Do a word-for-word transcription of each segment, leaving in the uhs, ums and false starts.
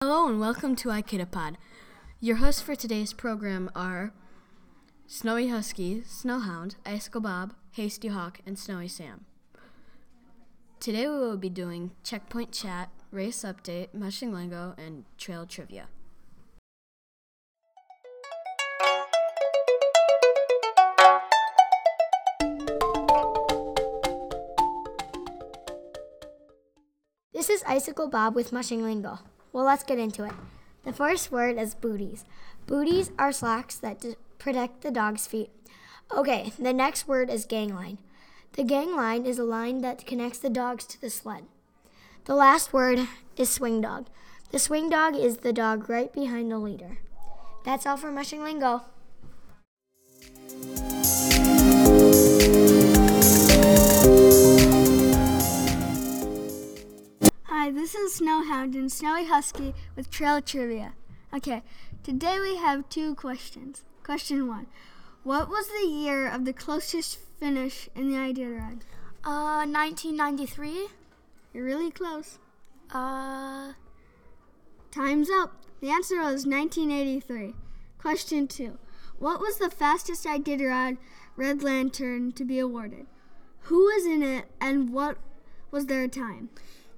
Hello and welcome to iKidapod. Your hosts for today's program are Snowy Husky, Snowhound, Icicle Bob, Hasty Hawk, and Snowy Sam. Today we will be doing Checkpoint Chat, Race Update, Mushing Lingo, and Trail Trivia. This is Icicle Bob with Mushing Lingo. Well, let's get into it. The first word is booties. Booties are slacks that d- protect the dog's feet. Okay, the next word is gang line. The gang line is a line that connects the dogs to the sled. The last word is swing dog. The swing dog is the dog right behind the leader. That's all for Mushing Lingo. This is Snowhound and Snowy Husky with Trail Trivia. Okay, today we have two questions. Question one, what was the year of the closest finish in the Iditarod? Uh, nineteen ninety-three. You're really close. Uh, time's up. The answer was nineteen eighty-three. Question two, what was the fastest Iditarod Red Lantern to be awarded? Who was in it and what was their time?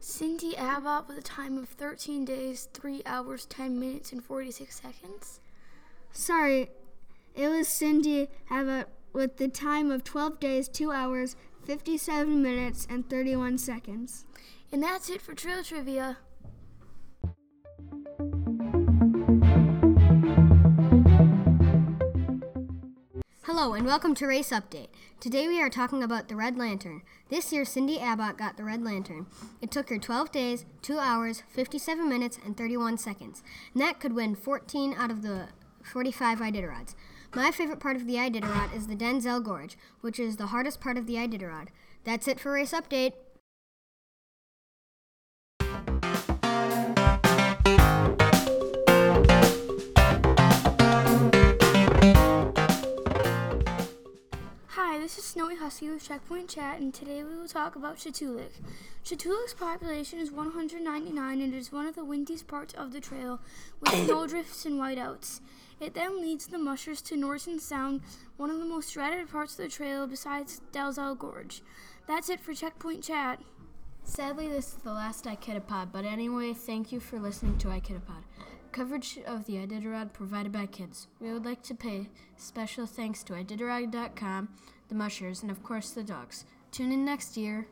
Cindy Abbott with a time of thirteen days, three hours, ten minutes, and forty-six seconds. Sorry, it was Cindy Abbott with the time of twelve days, two hours, fifty-seven minutes, and thirty-one seconds. And that's it for Trail Trivia. Hello and welcome to Race Update. Today we are talking about the Red Lantern. This year Cindy Abbott got the Red Lantern. It took her twelve days, two hours, fifty-seven minutes, and thirty-one seconds. And that could win fourteen out of the forty-five Iditarods. My favorite part of the Iditarod is the Denzel Gorge, which is the hardest part of the Iditarod. That's it for Race Update. This is Snowy Husky with Checkpoint Chat, and today we will talk about Chetulik. Chetulik's population is one hundred ninety-nine and is one of the windiest parts of the trail, with snow drifts and whiteouts. It then leads the mushers to Norton Sound, one of the most dreaded parts of the trail besides Dalzell Gorge. That's it for Checkpoint Chat. Sadly, this is the last iKidapod, but anyway, thank you for listening to iKidapod. Coverage of the Iditarod provided by kids. We would like to pay special thanks to Iditarod dot com, the mushers, and of course the dogs. Tune in next year.